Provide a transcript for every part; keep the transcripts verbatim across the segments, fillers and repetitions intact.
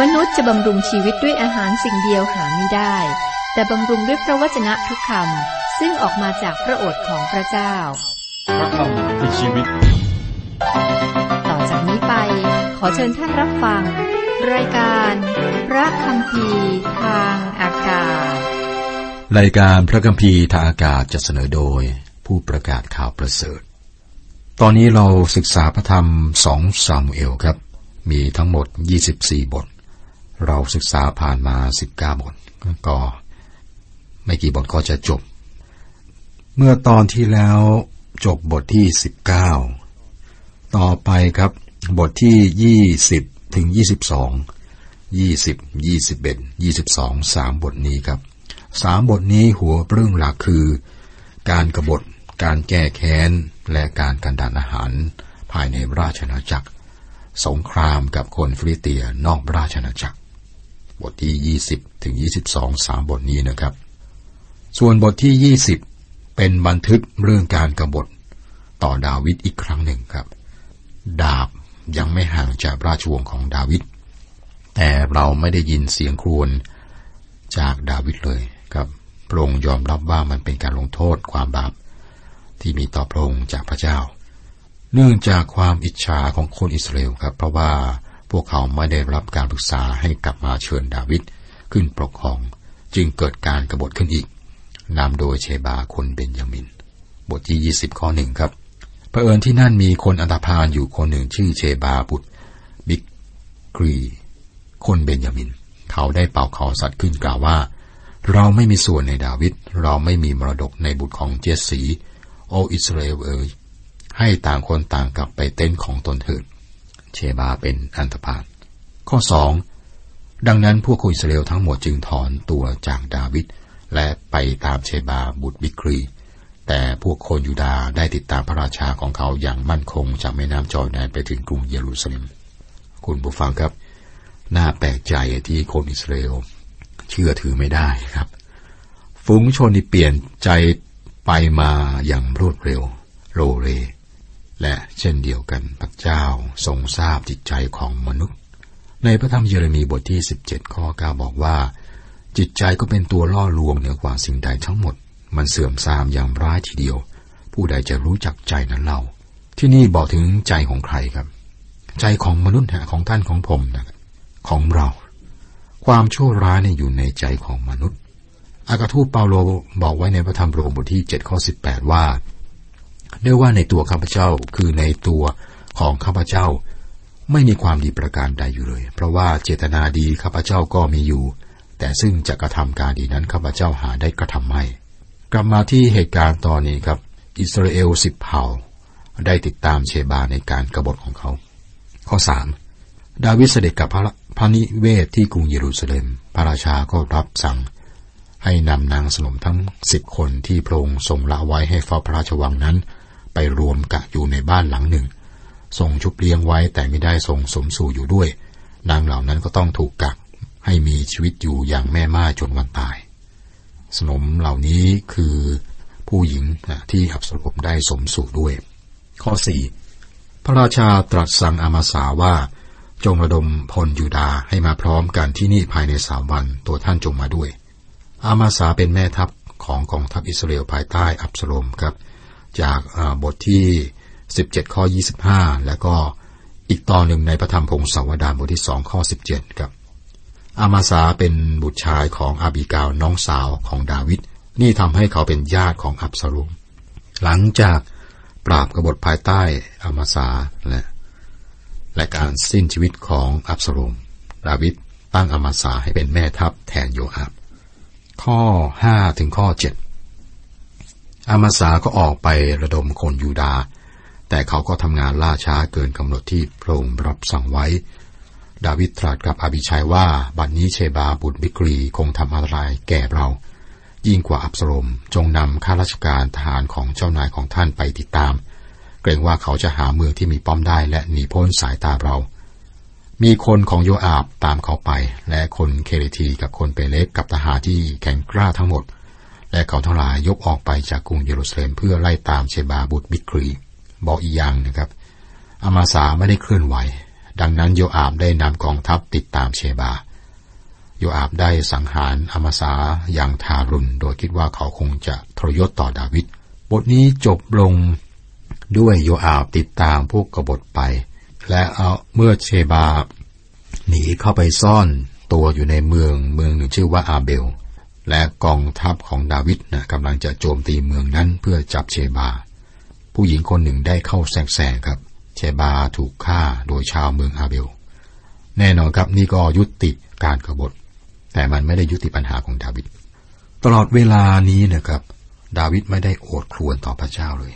มนุษย์จะบำรุงชีวิตด้วยอาหารสิ่งเดียวหาไม่ได้แต่บำรุงด้วยพระวจนะทุกคำซึ่งออกมาจากพระโอษฐ์ของพระเจ้าพระคำคือชีวิตต่อจากนี้ไปขอเชิญท่านรับฟังรายการพระคัมภีร์ทางอากาศรายการพระคัมภีร์ทางอากาศจะเสนอโดยผู้ประกาศข่าวประเสริฐตอนนี้เราศึกษาพระธรรมสองซามูเอลครับมีทั้งหมดยี่สิบสี่บทเราศึกษาผ่านมาสิบเก้าบทก็ไม่กี่บทก็จะจบเมื่อตอนที่แล้วจบบทที่สิบเก้าต่อไปครับบทที่ยี่สิบถึงยี่สิบ ยี่สิบ ยี่สิบเอ็ด ยี่สิบสอง สามบทนี้ครับสามบทนี้หัวเรื่องหลักคือการกบฏการแก้แค้นและการกันดารอาหารภายในราชอาณาจักรสงครามกับคนฟิลิสเตียนอกราชอาณาจักรบทที่ยี่สิบถึงยี่สิบสอง สามบทนี้นะครับส่วนบทที่ยี่สิบเป็นบันทึกเรื่องการกบฏต่อดาวิดอีกครั้งหนึ่งครับดาบยังไม่ห่างจากราชวงศ์ของดาวิดแต่เราไม่ได้ยินเสียงครวญจากดาวิดเลยครับพระองค์ยอมรับว่ามันเป็นการลงโทษความบาปที่มีต่อพระองค์จากพระเจ้าเนื่องจากความอิจฉาของคนอิสราเอลครับเพราะว่าพวกเขาไม่ได้รับการปรึกษาให้กลับมาเชิญดาวิดขึ้นปกครองจึงเกิดการกบฏขึ้นอีกนำโดยเชบาคนเบนยามินบทที่ยี่สิบข้อหนึ่งครับเผอิญที่นั่นมีคนอันธพาลอยู่คนหนึ่งชื่อเชบาบุตรบิกรีคนเบนยามินเขาได้เป่าคอสัตว์ขึ้นกล่าวว่าเราไม่มีส่วนในดาวิดเราไม่มีมรดกในบุตรของเจสสีโออิสราเอลเอ๋ยให้ต่างคนต่างกลับไปเต็นท์ของตนเถิดเชบาเป็นอันธพาลข้อสองดังนั้นพวกคนอิสราเอลทั้งหมดจึงถอนตัวจากดาวิดและไปตามเชบาบุตรบิกรีแต่พวกคนยูดาห์ได้ติดตามพระราชาของเขาอย่างมั่นคงจากแม่น้ำจอร์แดนไปถึงกรุงเยรูซาเล็มคุณผู้ฟังครับน่าแปลกใจที่คนอิสราเอลเชื่อถือไม่ได้ครับฝูงชนที่เปลี่ยนใจไปมาอย่างรวดเร็วโรเรและเช่นเดียวกันพระเจ้าทรงทราบจิตใจของมนุษย์ในพระธรรมเยเรมีย์บทที่สิบเจ็ดข้อเก้าบอกว่าจิตใจก็เป็นตัวล่อลวงเหนือกว่าสิ่งใดทั้งหมดมันเสื่อมทรามอย่างร้ายทีเดียวผู้ใดจะรู้จักใจนั้นเล่าที่นี่บอกถึงใจของใครครับใจของมนุษย์ของท่านของผมนะของเราความชั่วร้ายเนี่ยอยู่ในใจของมนุษย์อากาทูตเปาโลบอกไว้ในพระธรรมโรมบทที่เจ็ดข้อสิบแปดว่าด้วยว่าในตัวข้าพเจ้าคือในตัวของข้าพเจ้าไม่มีความดีประการใดอยู่เลยเพราะว่าเจตนาดีข้าพเจ้าก็มีอยู่แต่ซึ่งจะกระทำการดีนั้นข้าพเจ้าหาได้กระทำไม่กลับมาที่เหตุการณ์ตอนนี้ครับอิสราเอลสิบเผ่าได้ติดตามเชบาในการกบฏของเขาข้อสามดาวิดเสด็จกับพระพระนิเวศที่กรุงเยรูซาเล็มพระราชาก็รับสั่งให้นำนางสนมทั้งสิบคนที่พระองค์ทรงละไว้ให้เฝ้าพระราชวังนั้นไปรวมกะอยู่ในบ้านหลังหนึ่งทรงชุบเลี้ยงไว้แต่ไม่ได้ทรงสมสู่อยู่ด้วยนางเหล่านั้นก็ต้องถูกกักให้มีชีวิตอยู่อย่างแม่ม่ายจนวันตายสนมเหล่านี้คือผู้หญิงที่อับสรมได้สมสู่ด้วยข้อสี่พระราชาตรัสสั่งอามาสาว่าจงระดมพลยูดาห์ให้มาพร้อมกันที่นี่ภายในสามวันตัวท่านจงมาด้วยอามาสาเป็นแม่ทัพของกองทัพอิสราเอลภายใต้อับสโลมครับจากบทที่สิบเจ็ดข้อยี่สิบห้าแล้วก็อีกตอนหนึ่งในพระธรรมพงศาวดารบทที่สองข้อสิบเจ็ดครับอามาสาเป็นบุตรชายของอาบิกาลน้องสาวของดาวิดนี่ทำให้เขาเป็นญาติของอับสโลมหลังจากปราบกบฏภายใต้อามาสาและและการสิ้นชีวิตของอับสโลมดาวิดตั้งอามาสาให้เป็นแม่ทัพแทนโยอาบข้อห้าถึงข้อเจ็ดอามาสาก็ออกไประดมคนยูดาห์แต่เขาก็ทำงานล่าช้าเกินกำหนดที่พระองค์รับสั่งไว้ดาวิดตรัสกับอาบิชัยว่าบัดนี้เชบาบุตรบิกรีคงทำอะไรแก่เรายิ่งกว่าอับสโลมจงนำข้าราชการทหารของเจ้านายของท่านไปติดตามเกรงว่าเขาจะหาเมืองที่มีป้อมได้และหนีพ้นสายตาเรามีคนของโยอาบตามเขาไปและคนเคเรทีกับคนเปเลสกับทหารที่แข็งกล้าทั้งหมดและเขาทั้งหลายยกออกไปจากกรุงเยรูซาเล็มเพื่อไล่ตามเชบาบุตรบิกรีบอกอีกอย่างนะครับอามาสาไม่ได้เคลื่อนไหว ดังนั้นโยอาบได้นำกองทัพติดตามเชบาโยอาบได้สังหารอมาสาอย่างทารุณโดยคิดว่าเขาคงจะทรยศต่อดาวิดบทนี้จบลงด้วยโยอาบติดตามพวกกบฏไปและเอาเมื่อเชบาหนีเข้าไปซ่อนตัวอยู่ในเมืองเมืองหนึ่งชื่อว่าอาเบลและกองทัพของดาวิดนะกำลังจะโจมตีเมืองนั้นเพื่อจับเชบาผู้หญิงคนหนึ่งได้เข้าแทรกๆครับเชบาถูกฆ่าโดยชาวเมืองอาเบลแน่นอนครับนี่ก็ยุติการกบฏแต่มันไม่ได้ยุติปัญหาของดาวิดตลอดเวลานี้นะครับดาวิดไม่ได้โอดครวญต่อพระเจ้าเลย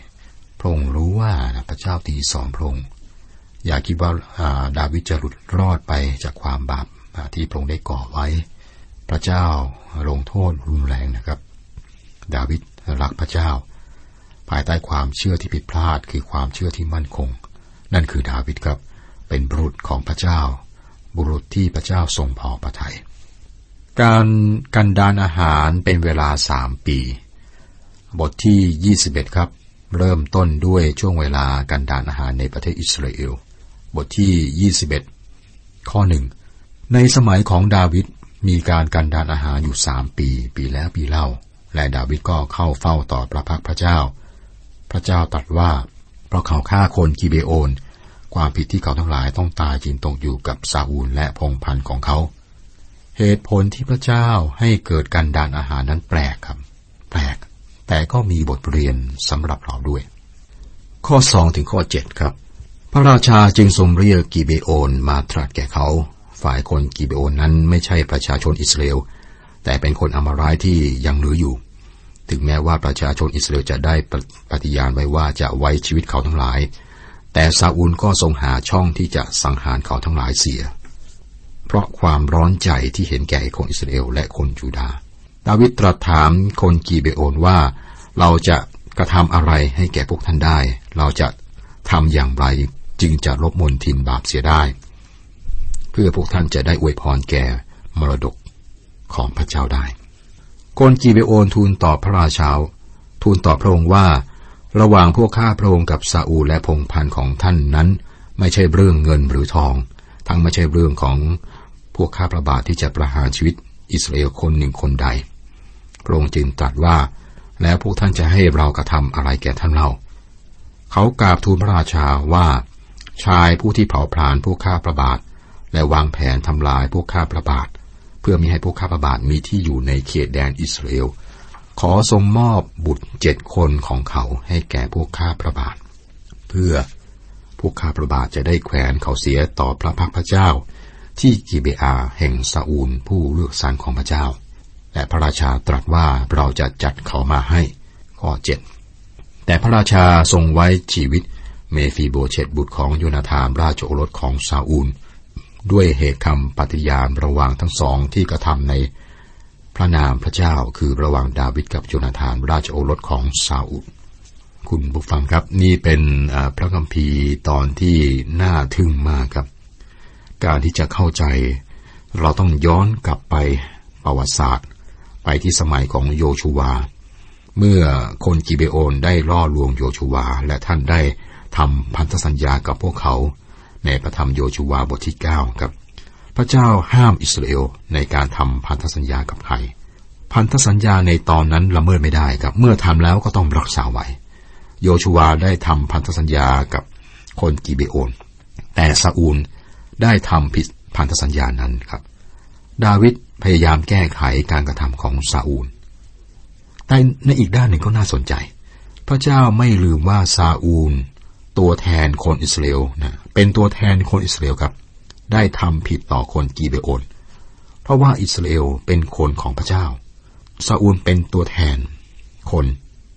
พระองค์รู้ว่าพระเจ้าตีสอนพระองค์อย่าคิดว่าดาวิดจะหลุดรอดไปจากความบาปที่พระองค์ได้ก่อไว้พระเจ้าลงโทษรุนแรงนะครับดาวิดรักพระเจ้าภายใต้ความเชื่อที่ผิดพลาดคือความเชื่อที่มั่นคงนั่นคือดาวิดครับเป็นบุรุษของพระเจ้าบุรุษที่พระเจ้าทรงพอพระทัยการกันดารอาหารเป็นเวลาสามปีบทที่ยี่สิบเอ็ดครับเริ่มต้นด้วยช่วงเวลากันดารอาหารในประเทศอิสราเอลบทที่ยี่สิบเอ็ดข้อหนึ่งในสมัยของดาวิดมีการกันดารอาหารอยู่สามปีปีแล้วปีเล่าและดาวิดก็เข้าเฝ้าต่อพระพักพระเจ้าพระเจ้าตรัสว่าเพราะเขาฆ่าคนกิเบโอนความผิดที่เขาทั้งหลายต้องตายจึงตกอยู่กับซาอูลและพงศ์พันธุ์ของเขาเหตุผลที่พระเจ้าให้เกิดกันดารอาหารนั้นแปลกครับแปลกแต่ก็มีบทเรียนสำหรับเราด้วยข้อสองถึงข้อเจ็ดครับพระราชาจึงทรงเรียกกิเบโอนมาตรัสแก่เขาฝ่ายคนกิเบโอนนั้นไม่ใช่ประชาชนอิสราเอลแต่เป็นคนอัมรายที่ยังเหลืออยู่ถึงแม้ว่าประชาชนอิสราเอลจะได้ปฏิญาณไว้ว่าจะไว้ชีวิตเขาทั้งหลายแต่ซาอูลก็ทรงหาช่องที่จะสังหารเขาทั้งหลายเสียเพราะความร้อนใจที่เห็นแก่คนอิสราเอลและคนยูดาห์ดาวิดตรัสถามคนกิเบโอนว่าเราจะกระทำอะไรให้แก่พวกท่านได้เราจะทำอย่างไรจึงจะลบมลทินบาปเสียได้เพื่อพวกท่านจะได้อวยพรแก่มรดกของพระเจ้าได้คนกิเบโอนทูลตอบพระราชาทูลตอบพระองค์ว่าระหว่างพวกข้าพระองค์กับซาอูลและพงศ์พันธุ์ของท่านนั้นไม่ใช่เรื่องเงินหรือทองทั้งไม่ใช่เรื่องของพวกข้าพระบาทที่จะประหารชีวิตอิสราเอลคนหนึ่งคนใดพระองค์จึงตรัสว่าแล้วพวกท่านจะให้เรากระทำอะไรแก่ท่านเราเขากราบทูลพระราชาว่าชายผู้ที่เผาผลาญพวกข้าพระบาทและวางแผนทำลายพวกข้าพระบาทเพื่อมิให้พวกข้าพระบาทมีที่อยู่ในเขตแดนอิสราเอลขอทรงมอบบุตรเจ็ดคนของเขาให้แก่พวกข้าพระบาทเพื่อพวกข้าพระบาทจะได้แขวนเขาเสียต่อพระพักพระเจ้าที่กิเบอาแห่งซาอูลผู้เลือกสรรของพระเจ้าและพระราชาตรัสว่าเราจะจัดเขามาให้ข้อเจ็ดแต่พระราชาทรงไว้ชีวิตเมฟีโบเชตบุตรของโยนาธานราชโอรสของซาอูลด้วยเหตุคำปฏิญาณระหว่างทั้งสองที่กระทำในพระนามพระเจ้าคือระหว่างดาวิดกับโยนาธานราชโอรสของซาอูลคุณผู้ฟังครับนี่เป็นพระคัมภีร์ตอนที่น่าทึ่งมากครับการที่จะเข้าใจเราต้องย้อนกลับไปประวัติศาสตร์ไปที่สมัยของโยชูวาเมื่อคนกิเบโอนได้ล่อลวงโยชูวาและท่านได้ทำพันธสัญญากับพวกเขาในพระธรรมโยชูวาบทที่เก้าครับพระเจ้าห้ามอิสราเอลในการทำพันธสัญญากับใครพันธสัญญาในตอนนั้นละเมิดไม่ได้ครับเมื่อทำแล้วก็ต้องรักษาไว้โยชูวาได้ทำพันธสัญญากับคนกิเบโอนแต่ซาอูลได้ทำผิดพันธสัญญานั้นครับดาวิดพยายามแก้ไขการกระทำของซาอูลแต่ในอีกด้านหนึ่งก็น่าสนใจพระเจ้าไม่ลืมว่าซาอูลตัวแทนคนอิสราเอลนะเป็นตัวแทนคนอิสราเอลครับได้ทำผิดต่อคนกิเบโอนเพราะว่าอิสราเอลเป็นคนของพระเจ้าซาอูลเป็นตัวแทนคน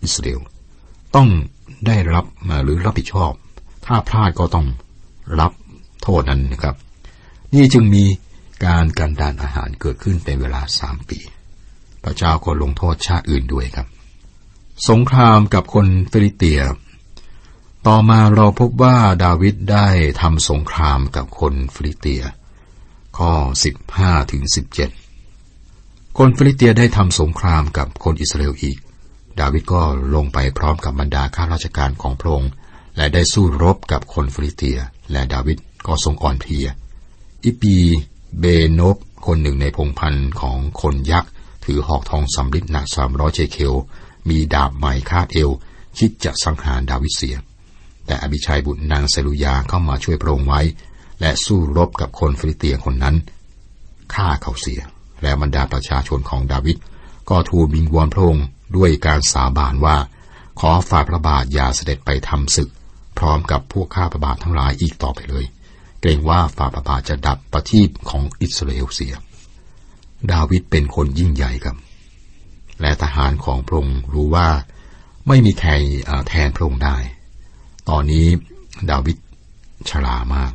อิสราเอลต้องได้รับหรือรับผิดชอบถ้าพลาดก็ต้องรับโทษนั้นนะครับนี่จึงมีการกันดารอาหารเกิดขึ้นเป็นเวลาสามปีพระเจ้าก็ลงโทษชาติอื่นด้วยครับสงครามกับคนฟิลิสเตียต่อมาเราพบว่าดาวิดได้ทำสงครามกับคนฟิลิสเตียข้อสิบห้าถึงสิบเจ็ดคนฟิลิสเตียได้ทำสงครามกับคนอิสราเอลอีกดาวิดก็ลงไปพร้อมกับบรรดาข้าราชการของพระองค์และได้สู้รบกับคนฟิลิสเตียและดาวิด ก็ทรงอ่อนเพลียอิปีเบนบคนหนึ่งในพงพันธุ์ของคนยักษ์ถือหอกทองสำริดหนักสามร้อยเชเคลมีดาบไม้คาดเอวคิดจะสังหารดาวิดเสียแต่อบิชัยบุตรนางเซรุยาเข้ามาช่วยพระองค์ไว้และสู้รบกับคนฟิลิสเตียคนนั้นฆ่าเขาเสียและบรรดาประชาชนของดาวิดก็ทูลวิงวอนพระองค์ด้วยการสาบานว่าขอฝ่าพระบาทอย่าเสด็จไปทำศึกพร้อมกับพวกข้าพระบาททั้งหลายอีกต่อไปเลยเกรงว่าฝ่าพระบาทจะดับประทีปของอิสราเอลเสียดาวิดเป็นคนยิ่งใหญ่ครับและทหารของพระองค์รู้ว่าไม่มีใครแทนพระองค์ได้ตอนนี้ดาวิดชรามาก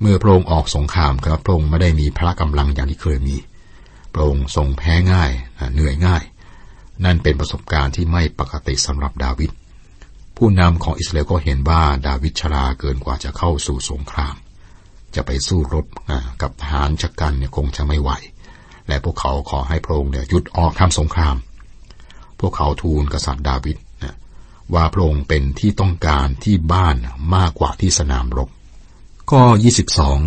เมื่อพระองค์ออกสงครามครับพระองค์ไม่ได้มีพละกำลังอย่างที่เคยมีพระองค์ทรงแพ้ง่ายเหนื่อยง่ายนั่นเป็นประสบการณ์ที่ไม่ปกติสำหรับดาวิดผู้นำของอิสราเอลก็เห็นว่าดาวิดชราเกินกว่าจะเข้าสู่สงครามจะไปสู้รบกับทหารชะกันเนี่ยคงจะไม่ไหวและพวกเขาขอให้พระองค์เนี่ยหยุดออกทำสงครามพวกเขาทูลกษัตริย์ดาวิดว่าพระองค์เป็นที่ต้องการที่บ้านมากกว่าที่สนามรบข้อยี่สิบสอง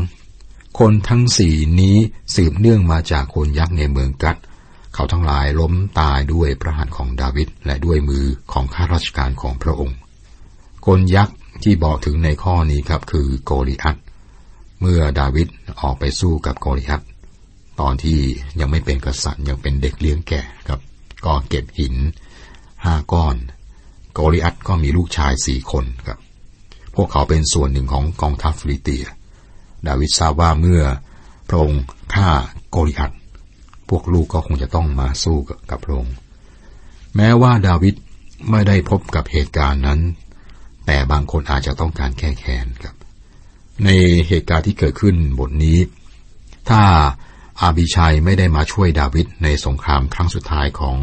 คนทั้งสี่นี้สืบเนื่องมาจากคนยักษ์ในเมืองกัดเขาทั้งหลายล้มตายด้วยพระหัตถ์ของดาวิดและด้วยมือของข้าราชการของพระองค์คนยักษ์ที่บอกถึงในข้อนี้ครับคือโกลิอัทเมื่อดาวิดออกไปสู้กับโกลิอัทตอนที่ยังไม่เป็นกษัตริย์ยังเป็นเด็กเลี้ยงแก่ครับก็เก็บหินห้าก้อนโกลิอัทก็มีลูกชายสี่คนครับพวกเขาเป็นส่วนหนึ่งของกองทัพฟิลิสเตียดาวิดทราบว่าเมื่อพระองค์ฆ่าโกลิอัทพวกลูกก็คงจะต้องมาสู้กับพระองค์แม้ว่าดาวิดไม่ได้พบกับเหตุการณ์นั้นแต่บางคนอาจจะต้องการแก้แค้นครับในเหตุการณ์ที่เกิดขึ้นบทนี้ถ้าอาบิชัยไม่ได้มาช่วยดาวิดในสงครามครั้งสุดท้ายของ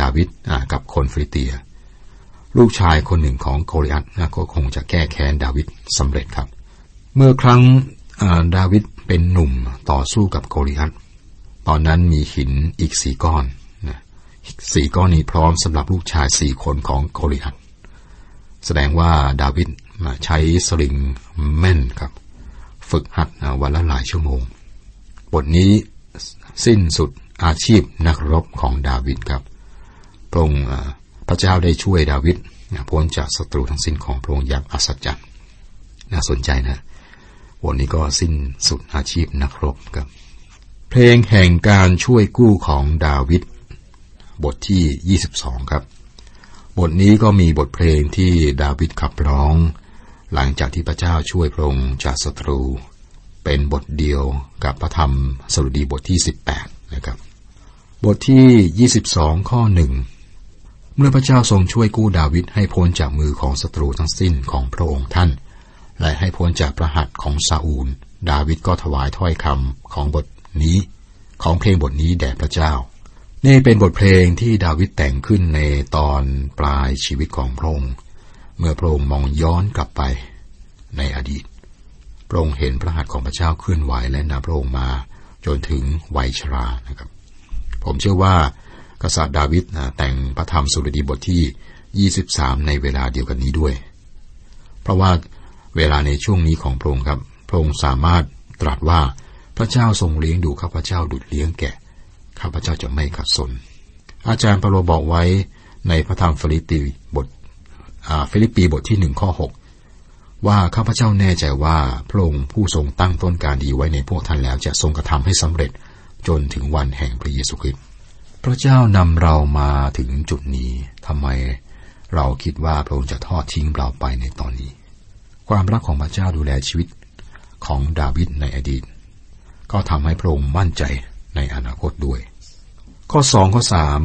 ดาวิดกับคนฟิลิสเตียลูกชายคนหนึ่งของโกลิอัทก็คงจะแก้แค้นดาวิดสำเร็จครับเมื่อครั้งดาวิดเป็นหนุ่มต่อสู้กับโกลิอัทตอนนั้นมีหินอีกสี่ก้อนนะสี่ก้อนนี้พร้อมสำหรับลูกชายสี่คนของโกลิอัทแสดงว่าดาวิดใช้สลิงแม่นครับฝึกหัดวันละหลายชั่วโมงบทนี้สิ้นสุดอาชีพนักรบของดาวิดครับพระองค์พระเจ้าได้ช่วยดาวิดพ้นจากศัตรูทั้งสิ้นของพระองค์อย่างอัศจรรย์น่าสนใจนะบทนี้ก็สิ้นสุดอาชีพนักรบครับเพลงแห่งการช่วยกู้ของดาวิดบทที่ยี่สิบสองครับบทนี้ก็มีบทเพลงที่ดาวิดขับร้องหลังจากที่พระเจ้าช่วยพระองค์จากศัตรูเป็นบทเดียวกับพระธรรมสดุดีบทที่สิบแปดนะครับบทที่ยี่สิบสองข้อหนึ่งเมื่อพระเจ้าทรงช่วยกู้ดาวิดให้พ้นจากมือของศัตรูทั้งสิ้นของพระองค์ท่านและให้พ้นจากพระหัตถ์ของซาอูลดาวิดก็ถวายถ้อยคำของบทนี้ของเพลงบทนี้แด่พระเจ้านี่เป็นบทเพลงที่ดาวิดแต่งขึ้นในตอนปลายชีวิตของพระองค์เมื่อพระองค์มองย้อนกลับไปในอดีตพระองค์เห็นพระหัตถ์ของพระเจ้าเคลื่อนไหวและนำพระองค์มาจนถึงวัยชรานะครับผมเชื่อว่ากษัตริย์ดาวิดแต่งพระธรรมสดุดีบทที่ยี่สิบสามในเวลาเดียวกันนี้ด้วยเพราะว่าเวลาในช่วงนี้ของพระองค์ครับพระองค์สามารถตรัสว่าพระเจ้าทรงเลี้ยงดูข้าพเจ้าดุจเลี้ยงแกะข้าพเจ้าจะไม่ขัดสนอาจารย์เปาโลบอกไว้ในพระธรรมฟิลิปปีบทฟิลิปปีบทที่หนึ่งข้อหกว่าข้าพเจ้าแน่ใจว่าพระองค์ผู้ทรงตั้งต้นการดีไว้ในพวกท่านแล้วจะทรงกระทำให้สำเร็จจนถึงวันแห่งพระเยซูคริสต์พระเจ้านำเรามาถึงจุดนี้ทำไมเราคิดว่าพระองค์จะทอดทิ้งเราไปในตอนนี้ความรักของพระเจ้าดูแลชีวิตของดาวิดในอดีตก็ทำให้พระองค์มั่นใจในอนาคตด้วยข้อสองข้อสาม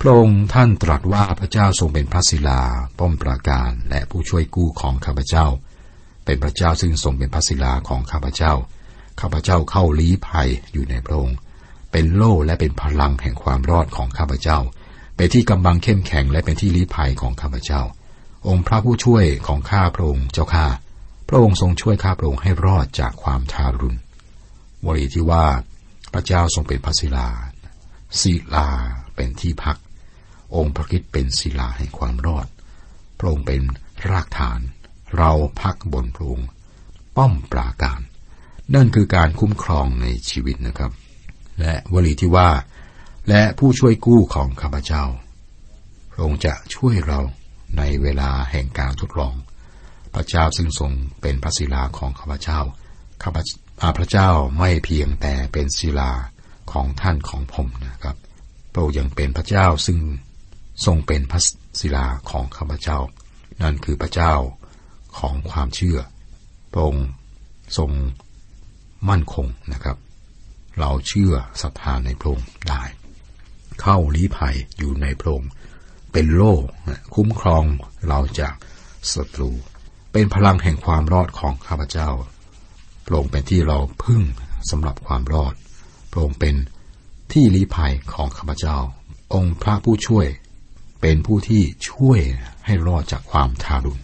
พระองค์ท่านตรัสว่าพระเจ้าทรงเป็นพระศิลาป้อมปราการและผู้ช่วยกู้ของข้าพเจ้าเป็นพระเจ้าซึ่งทรงเป็นพระศิลาของข้าพเจ้าข้าพเจ้าเข้าลี้ภัยอยู่ในพระองค์เป็นโล่และเป็นพลังแห่งความรอดของข้าพเจ้าเป็นที่กำบังเข้มแข็งและเป็นที่ลี้ภัยของข้าพเจ้าองค์พระผู้ช่วยของข้าพระองค์เจ้าข้าพระองค์ทรงช่วยข้าพระองค์ให้รอดจากความทารุณวลีที่ว่าพระเจ้าทรงเป็นพระศิลาศิลาเป็นที่พักองค์พระคริสต์เป็นศิลาแห่งความรอดพระองค์เป็นรากฐานเราพักบนพระองค์ ป้อมปราการนั่นคือการคุ้มครองในชีวิตนะครับและวลีที่ว่าและผู้ช่วยกู้ของข้าพเจ้าพระองค์จะช่วยเราในเวลาแห่งการทดลองพระเจ้าซึ่งทรงเป็นพระศิลาของข้าพเจ้าข้าพระเจ้าไม่เพียงแต่เป็นศิลาของท่านของผมนะครับพระองค์ยังเป็นพระเจ้าซึ่งทรงเป็นพระศิลาของข้าพเจ้านั่นคือพระเจ้าของความเชื่อพระองค์ทรงมั่นคงนะครับเราเชื่อศรัทธาในพระองค์ได้เข้าลี้ภัยอยู่ในพระองค์เป็นโล่คุ้มครองเราจากศัตรูเป็นพลังแห่งความรอดของข้าพเจ้าพระองค์เป็นที่เราพึ่งสำหรับความรอดพระองค์เป็นที่ลี้ภัยของข้าพเจ้าองค์พระผู้ช่วยเป็นผู้ที่ช่วยให้รอดจากความทารุณ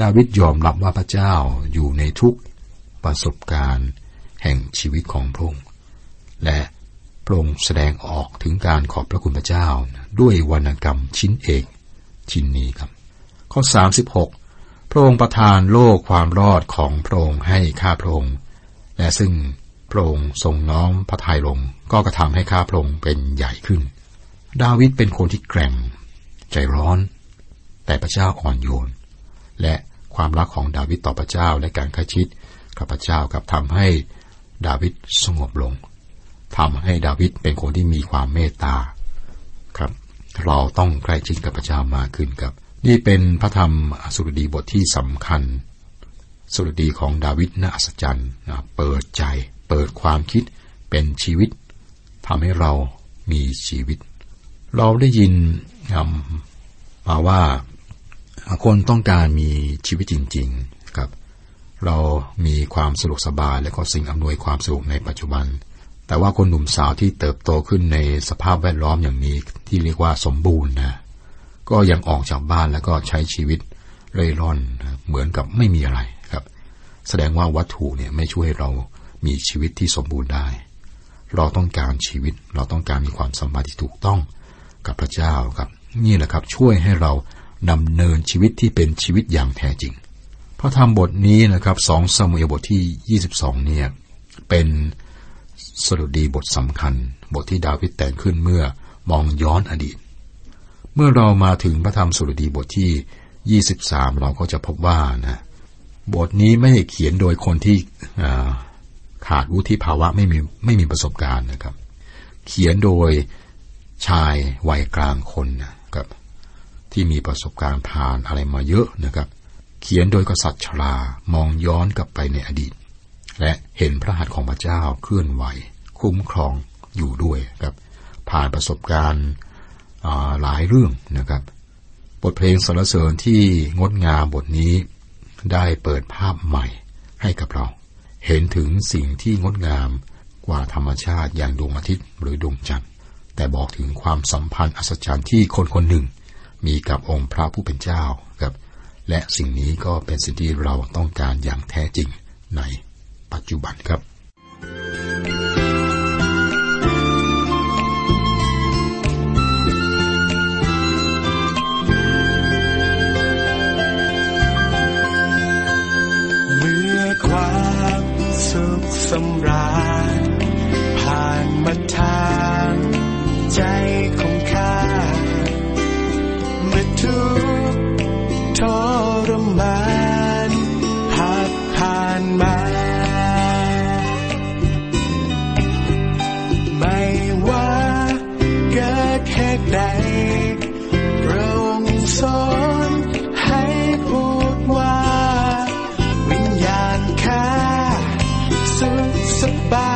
ดาวิดยอมรับว่าพระเจ้าอยู่ในทุกประสบการณ์แห่งชีวิตของพระองค์และพระองค์แสดงออกถึงการขอบพระคุณพระเจ้าด้วยวรรณกรรมชิ้นเอกชิ้นนี้ครับข้อสามสิบหกพระองค์ประทานโล่ความรอดของพระองค์ให้ข้าพระองค์และซึ่งพระองค์ทรงน้อมพระทัยลงก็กระทำให้ข้าพระองค์เป็นใหญ่ขึ้นดาวิดเป็นคนที่แกร่งใจร้อนแต่พระเจ้าอ่อนโยนและความรักของดาวิดต่อพระเจ้าและการใกล้ชิดกับพระเจ้ากลับทำให้ดาวิดสงบลงทำให้ดาวิดเป็นคนที่มีความเมตตาครับเราต้องใกล้ชิดกับพระเจ้ามากขึ้นครับนี่เป็นพระธรรมสดุดีบทที่สำคัญสดุดีของดาวิดน่าอัศจรรย์นะเปิดใจเปิดความคิดเป็นชีวิตทำให้เรามีชีวิตเราได้ยินมาว่าคนต้องการมีชีวิตจริงๆครับเรามีความสะดวกสบายและก็สิ่งอำนวยความสะดวกในปัจจุบันแต่ว่าคนหนุ่มสาวที่เติบโตขึ้นในสภาพแวดล้อมอย่างนี้ที่เรียกว่าสมบูรณ์นะก็ยังออกจากบ้านแล้วก็ใช้ชีวิตเร่ร่อนเหมือนกับไม่มีอะไรครับแสดงว่าวัตถุเนี่ยไม่ช่วยเรามีชีวิตที่สมบูรณ์ได้เราต้องการชีวิตเราต้องการมีความสัมพันธ์ที่ถูกต้องกับพระเจ้าครับนี่แหละครับช่วยให้เราดำเนินชีวิตที่เป็นชีวิตอย่างแท้จริงพระธรรมบทนี้นะครับสองซามูเอลบทที่ยี่สิบสองเนี่ยเป็นสดุดีบทสำคัญบทที่ดาวิดแต่งขึ้นเมื่อมองย้อนอดีตเมื่อเรามาถึงพระธรรมสดุดีบทที่ยี่สิบสามเราก็จะพบว่านะบทนี้ไม่ได้เขียนโดยคนที่ขาดวุฒิภาวะไม่มีไม่มีประสบการณ์นะครับเขียนโดยชายวัยกลางคนนะครับที่มีประสบการณ์ผ่านอะไรมาเยอะนะครับเขียนโดยกษัตริย์ชรามองย้อนกลับไปในอดีตและเห็นพระหัตถ์ของพระเจ้าเคลื่อนไหวคุ้มครองอยู่ด้วยครับผ่านประสบการณ์หลายเรื่องนะครับบทเพลงสรรเสริญที่งดงามบทนี้ได้เปิดภาพใหม่ให้กับเราเห็นถึงสิ่งที่งดงามกว่าธรรมชาติอย่างดวงอาทิตย์หรือดวงจันทร์แต่บอกถึงความสัมพันธ์อัศจรรย์ที่คนคนหนึ่งมีกับองค์พระผู้เป็นเจ้าครับและสิ่งนี้ก็เป็นสิ่งที่เราต้องการอย่างแท้จริงในปัจจุบันครับเมื่อความสุขสำราญผ่านมาทางใจของข้าเมื่อทุกทรมานผ่านผ่านมาไม่ว่าเกิดแค่ใดพระองค์สอนให้พูดว่าวิญญาณข้าสุขสบาย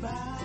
Bye.